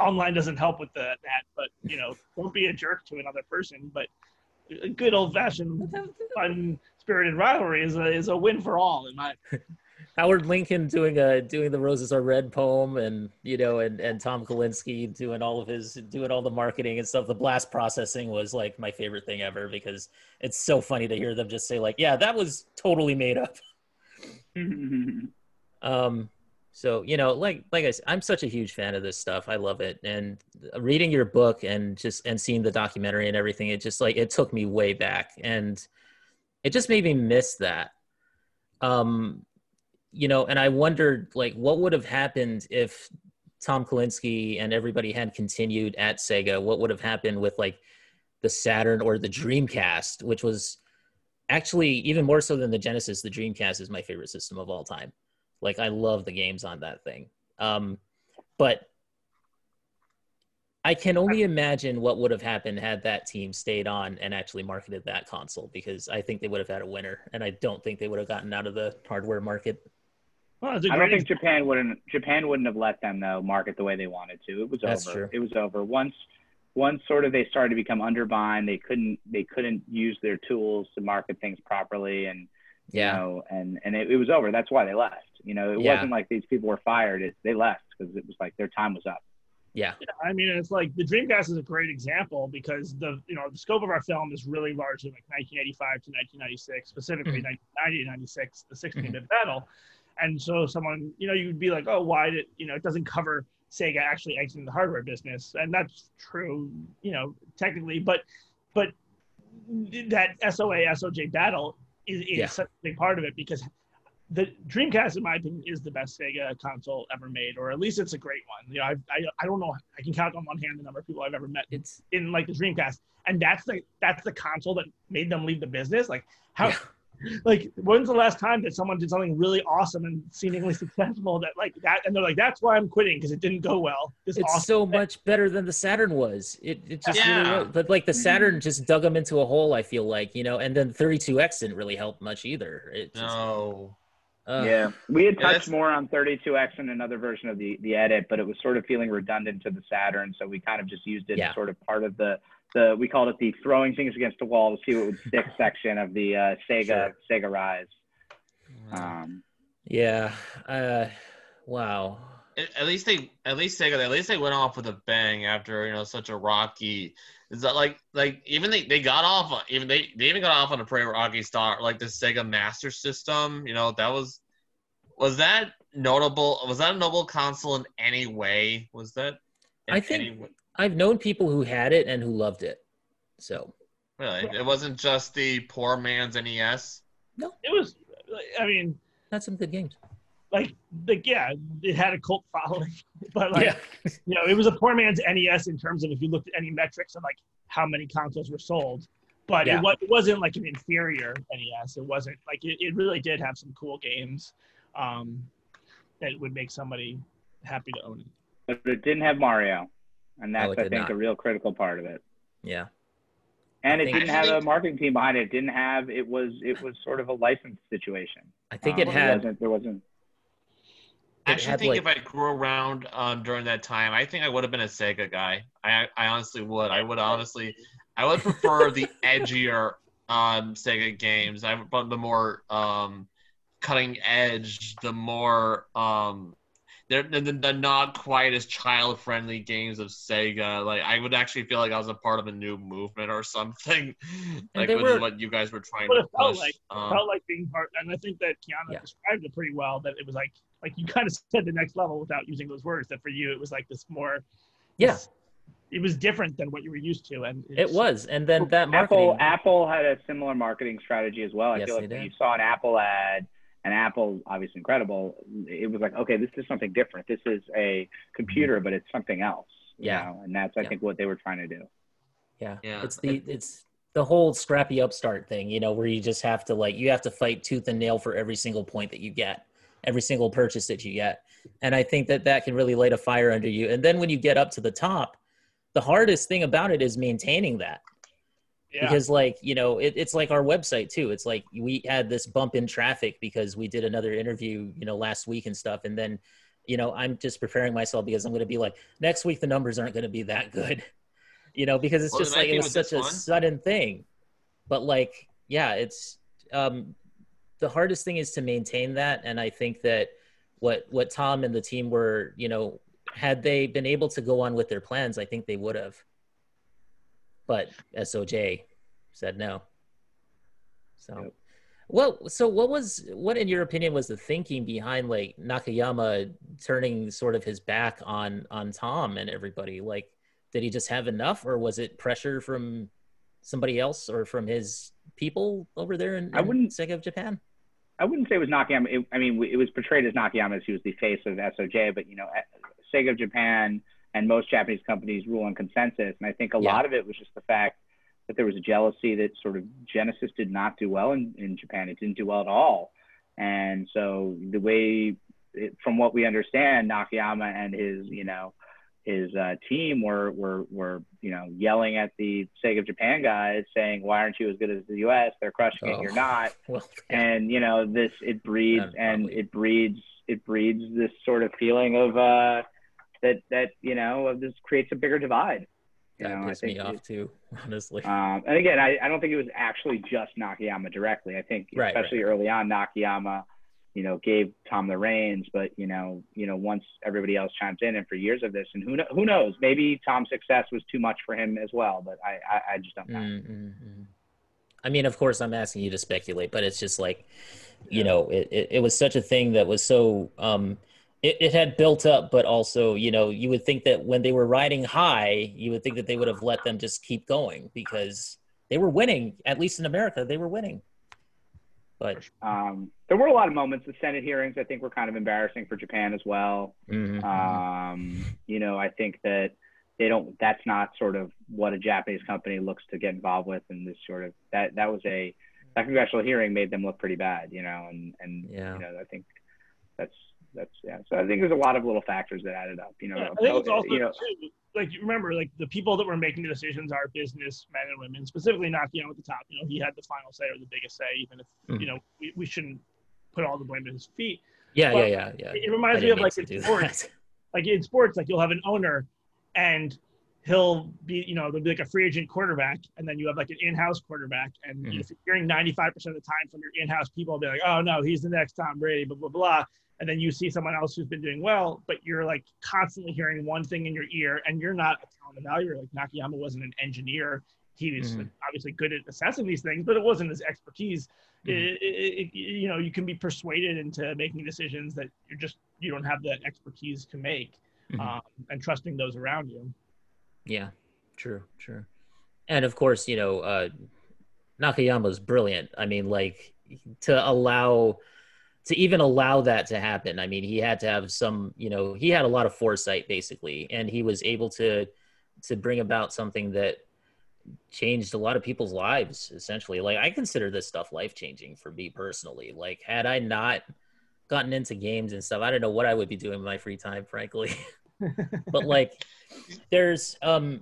online doesn't help with that, but, you know, don't be a jerk to another person, but a good old-fashioned, fun spirited rivalry is a win for all in my opinion. Howard Lincoln doing the Roses Are Red poem, and, you know, and Tom Kalinske doing all the marketing and stuff. The blast processing was like my favorite thing ever, because it's so funny to hear them just say like, yeah, that was totally made up. So, you know, like I said, I'm such a huge fan of this stuff. I love it. And reading your book and seeing the documentary and everything, it just like, it took me way back, and it just made me miss that. You know, and I wondered, like, what would have happened if Tom Kalinske and everybody had continued at Sega? What would have happened with, like, the Saturn or the Dreamcast, which was actually, even more so than the Genesis, the Dreamcast is my favorite system of all time. Like, I love the games on that thing. But I can only imagine what would have happened had that team stayed on and actually marketed that console, because I think they would have had a winner, and I don't think they would have gotten out of the hardware market. Well, I don't think Japan wouldn't have let them though market the way they wanted to. It was over. That's true. It was over. Once sort of they started to become undermined, they couldn't use their tools to market things properly, and yeah, you know, and it was over. That's why they left. You know, it wasn't like these people were fired. They left because it was like their time was up. Yeah, I mean, it's like the Dreamcast is a great example because the scope of our film is really largely like 1985 to 1996, specifically 1990 to 96, the 16-bit battle. And so someone, you'd be like, oh, why did, it doesn't cover Sega actually exiting the hardware business. And that's true, technically, but that SOA, SOJ battle is such a big part of it, because the Dreamcast, in my opinion, is the best Sega console ever made, or at least it's a great one. I don't know. I can count on one hand the number of people I've ever met in like the Dreamcast, and that's the console that made them leave the business. Like how, like when's the last time that someone did something really awesome and seemingly successful that, and they're like, that's why I'm quitting because it didn't go well. It's so much better than the Saturn was. It just really was. But like the Saturn just dug them into a hole. I feel like and then 32X didn't really help much either. We had touched more on 32X in another version of the edit, but it was sort of feeling redundant to the Saturn, so we kind of just used it as sort of part of the we called it the throwing things against the wall to see what would stick section of the Sega Rise. Wow. At least Sega went off with a bang after such a rocky. Is that like even they got off even they even got off on a pretty rocky start, like the Sega Master System. Was that notable? Was that a notable console in any way? I've known people who had it and who loved it. So really, it wasn't just the poor man's NES. No, it was. I mean, that's some good games. It had a cult following, but it was a poor man's NES in terms of if you looked at any metrics of how many consoles were sold, but it wasn't like an inferior NES. It wasn't it really did have some cool games that would make somebody happy to own it. But it didn't have Mario, and that's I think a real critical part of it. Yeah. And it didn't have a marketing team behind it. It didn't have. It was sort of a license situation. I think it had. There wasn't. I think if I grew around during that time, I think I would have been a Sega guy. I honestly would. I would prefer the edgier Sega games. I would the more cutting edge, the more the not quite as child friendly games of Sega. Like I would actually feel like I was a part of a new movement or something. What you guys were trying to push. It felt like being part, and I think that Kiana described it pretty well. That it was like you kind of said the next level without using those words. That for you it was like this more. Yes. Yeah. It was different than what you were used to, and it was. And then that marketing. Apple had a similar marketing strategy as well. I feel like when you saw an Apple ad. And Apple, obviously incredible, it was like, okay, this is something different. This is a computer, but it's something else. You know? And that's, I think, what they were trying to do. Yeah. It's the whole scrappy upstart thing, where you just have to, you have to fight tooth and nail for every single point that you get, every single purchase that you get. And I think that can really light a fire under you. And then when you get up to the top, the hardest thing about it is maintaining that. Yeah. Because it's like our website too. It's like we had this bump in traffic because we did another interview, last week and stuff. And then, I'm just preparing myself because I'm going to be like, next week, the numbers aren't going to be that good, because it's just it was such a sudden thing. But it's the hardest thing is to maintain that. And I think that what Tom and the team were, had they been able to go on with their plans, I think they would have. But SOJ said no. So, what in your opinion was the thinking behind Nakayama turning sort of his back on Tom and everybody? Did he just have enough, or was it pressure from somebody else or from his people over there in Sega of Japan? I wouldn't say it was Nakayama. It was portrayed as Nakayama as he was the face of SOJ, but Sega of Japan. And most Japanese companies rule on consensus. And I think a lot of it was just the fact that there was a jealousy that sort of Genesis did not do well in Japan. It didn't do well at all. And so from what we understand, Nakayama and his, team were yelling at the Sega Japan guys saying, why aren't you as good as the US? They're crushing it, you're not. Well, and it breeds this sort of feeling of this creates a bigger divide. That pissed me off too, honestly. And again, I don't think it was actually just Nakayama directly. I think especially early on, Nakayama gave Tom the reins, but once everybody else chimes in, and for years of this, and who knows, maybe Tom's success was too much for him as well, but I just don't know. Mm-hmm. I mean, of course I'm asking you to speculate, but it's just like, it was such a thing that was so, it had built up, but also, you would think that when they were riding high, you would think that they would have let them just keep going because they were winning, at least in America, they were winning. But there were a lot of moments. The Senate hearings, I think, were kind of embarrassing for Japan as well. Mm-hmm. I think that that's not sort of what a Japanese company looks to get involved with. And this sort of, that congressional hearing made them look pretty bad, I think that's yeah. So I think there's a lot of little factors that added up, I think it's also, remember, the people that were making the decisions are business men and women, specifically Nakayama at the top. He had the final say or the biggest say, even if, we shouldn't put all the blame at his feet. Yeah. It reminds me of, in sports. In sports, you'll have an owner and he'll be, there'll be, a free agent quarterback, and then you have, an in-house quarterback, and if you're hearing 95% of the time from your in-house people, be like, oh, no, he's the next Tom Brady, blah, blah, blah. And then you see someone else who's been doing well, but you're constantly hearing one thing in your ear, and you're not a talent evaluator. Nakayama wasn't an engineer. He was obviously good at assessing these things, but it wasn't his expertise. You can be persuaded into making decisions that you don't have that expertise to make, and trusting those around you. Yeah, true. And of course, Nakayama's brilliant. I mean, to even allow that to happen. I mean, he had to have some, he had a lot of foresight basically, and he was able to bring about something that changed a lot of people's lives essentially. I consider this stuff life-changing for me personally. Had I not gotten into games and stuff, I don't know what I would be doing in my free time, frankly. But there's, when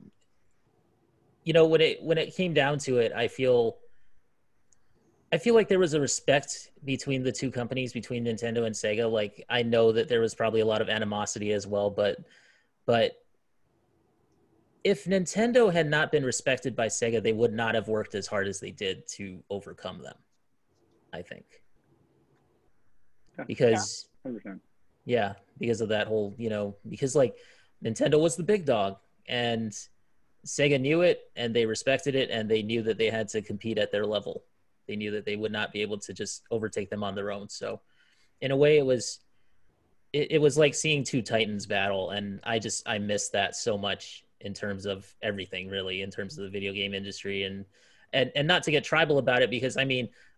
it came down to it, I feel like there was a respect between the two companies, between Nintendo and Sega. I know that there was probably a lot of animosity as well, but if Nintendo had not been respected by Sega, they would not have worked as hard as they did to overcome them, I think. Because, because of that whole, because Nintendo was the big dog, and Sega knew it, and they respected it, and they knew that they had to compete at their level. They knew that they would not be able to just overtake them on their own. So in a way, it was like seeing two titans battle. And I miss that so much in terms of everything, really, in terms of the video game industry, and not to get tribal about it, because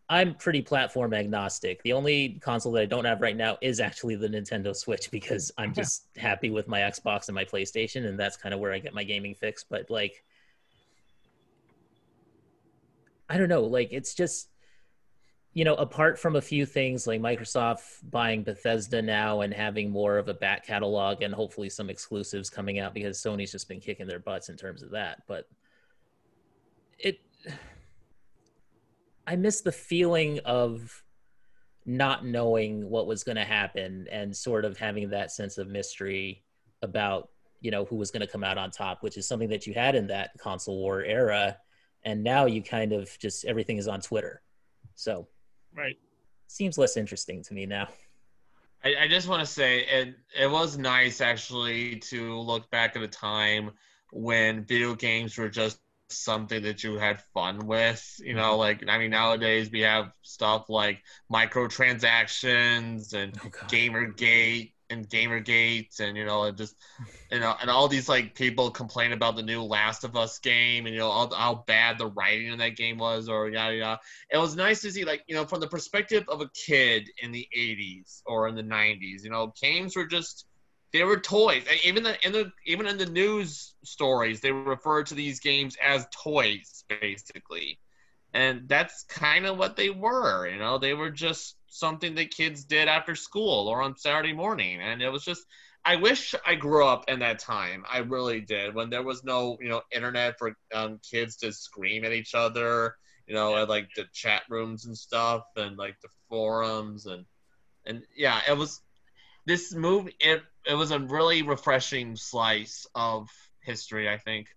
I'm pretty platform agnostic. The only console that I don't have right now is actually the Nintendo Switch, because I'm just happy with my Xbox and my PlayStation. And that's kind of where I get my gaming fix. But I don't know, it's just, apart from a few things like Microsoft buying Bethesda now and having more of a back catalog and hopefully some exclusives coming out, because Sony's just been kicking their butts in terms of that. But I miss the feeling of not knowing what was going to happen and sort of having that sense of mystery about, who was going to come out on top, which is something that you had in that console war era. And now you kind of just, everything is on Twitter. So seems less interesting to me now. I just want to say, it was nice actually to look back at a time when video games were just something that you had fun with, nowadays we have stuff like microtransactions and Gamergate and and all these people complain about the new Last of Us game and how bad the writing in that game was, or yada yada. It was nice to see from the perspective of a kid in the 80s or in the 90s, games were just, they were toys. Even in the news stories, they refer to these games as toys basically, and that's kind of what they were. They were just something that kids did after school or on Saturday morning. And it was just, I wish I grew up in that time. I really did. When there was no, you know, internet for kids to scream at each other, you know, at, like, the chat rooms and stuff and, like, the forums. And yeah, it was – this movie, it was a really refreshing slice of history, I think.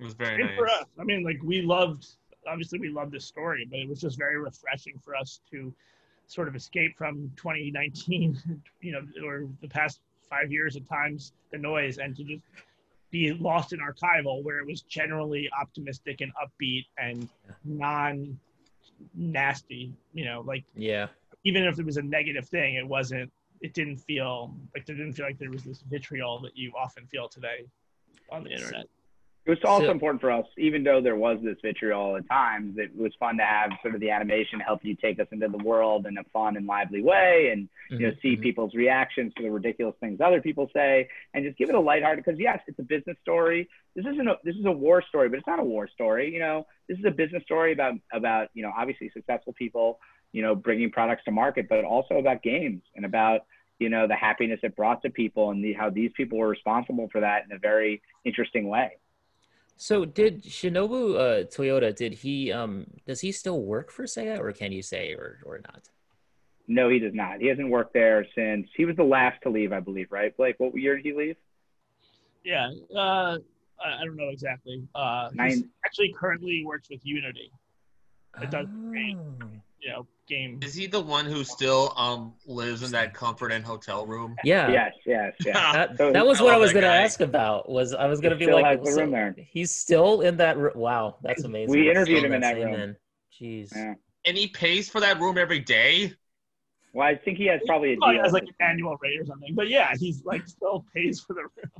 It was very nice. For us. I mean, like, we loved – obviously, we loved this story, but it was just very refreshing for us to – sort of escape from 2019, you know, or the past 5 years at times, the noise, and to just be lost in archival where it was generally optimistic and upbeat and non-nasty, you know, like, yeah, even if it was a negative thing, it wasn't, it didn't feel like there was this vitriol that you often feel today on the internet. It was also important for us, even though there was this vitriol at times, it was fun to have sort of the animation help you take us into the world in a fun and lively way and, you know, see people's reactions to the ridiculous things other people say and just give it a lighthearted, because yes, it's a business story. This is a war story, but it's not a war story. You know, this is a business story about, you know, obviously successful people, you know, bringing products to market, but also about games and about, you know, the happiness it brought to people and how these people were responsible for that in a very interesting way. So did Shinobu Toyota, does he still work for Sega, or can you say, or not? No, he does not. He hasn't worked there since, he was the last to leave, I believe, right? Blake, what year did he leave? Yeah, I don't know exactly. He actually currently works with Unity. It does great, you know, game. Is he the one who still lives in that Comfort Inn hotel room? Yeah. Yes. That was what I was going to ask about. He's still in that room. Wow, that's amazing. We interviewed him in that room. Man. Jeez. Yeah. And he pays for that room every day? Well, I think he has probably a deal. He has like an annual rate or something. But yeah, he's like still pays for the room.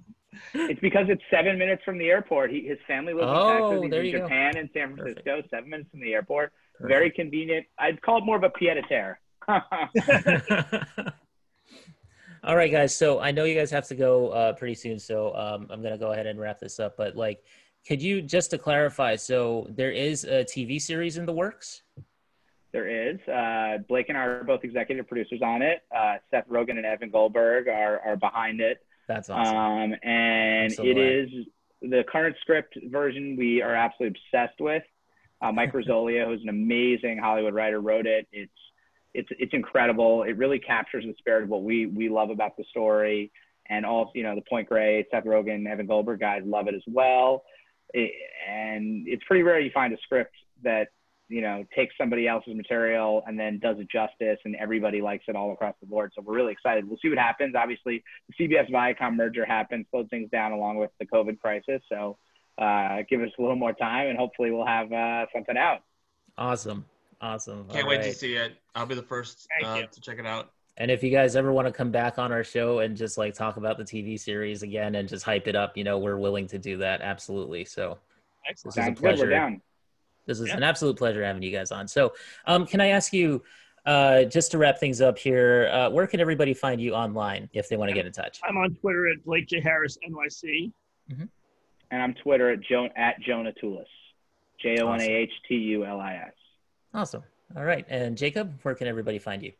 It's because it's 7 minutes from the airport. His family lives in Texas. He's in Japan and San Francisco. Perfect. 7 minutes from the airport. Perfect. Very convenient. I'd call it more of a pied à terre. All right, guys. So I know you guys have to go pretty soon. So I'm going to go ahead and wrap this up. But like, could you, just to clarify, so there is a TV series in the works? There is. Blake and I are both executive producers on it. Seth Rogen and Evan Goldberg are behind it. That's awesome. And it is the current script version we are absolutely obsessed with. Mike Rizzolio, who's an amazing Hollywood writer, wrote it. It's incredible. It really captures the spirit of what we love about the story. And also, you know, the Point Grey, Seth Rogen, Evan Goldberg guys love it as well. And it's pretty rare you find a script that, you know, takes somebody else's material and then does it justice, and everybody likes it all across the board. So we're really excited. We'll see what happens. Obviously, the CBS Viacom merger happened, slowed things down along with the COVID crisis. So give us a little more time, and hopefully we'll have something out. Awesome. Can't wait to see it. I'll be the first to check it out. And if you guys ever want to come back on our show and just like talk about the TV series again and just hype it up, you know, we're willing to do that. Absolutely. So excellent. Sounds good. We're down. This is an absolute pleasure having you guys on. So can I ask you, just to wrap things up here, where can everybody find you online if they want to get in touch? I'm on Twitter at Blake J. Harris, NYC. Mm-hmm. And I'm Twitter at Jonah Tulis, Jonahtulis. Awesome. All right. And Jacob, where can everybody find you?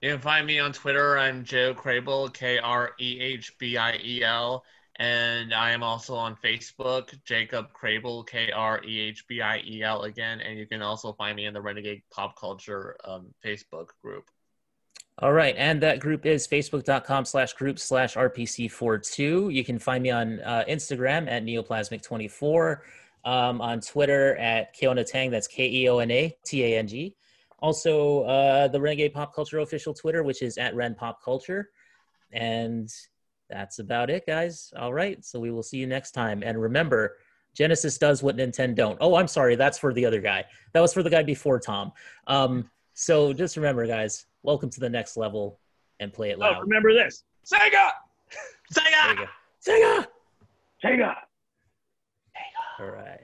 You can find me on Twitter. I'm Joe Krehbiel, Krehbiel. And I am also on Facebook, Jacob Krehbiel, Krehbiel again. And you can also find me in the Renegade Pop Culture Facebook group. All right. And that group is facebook.com/group/RPC42. You can find me on Instagram at Neoplasmic24, on Twitter at Keona Tang. That's KEONATANG. Also, the Renegade Pop Culture official Twitter, which is at RenPopCulture. And that's about it, guys. All right. So we will see you next time. And remember, Genesis does what Nintendo don't. Oh, I'm sorry. That's for the other guy. That was for the guy before Tom. So just remember, guys, welcome to the next level and play it loud. Oh, remember this. Sega! Sega! Sega! Sega! Sega! All right.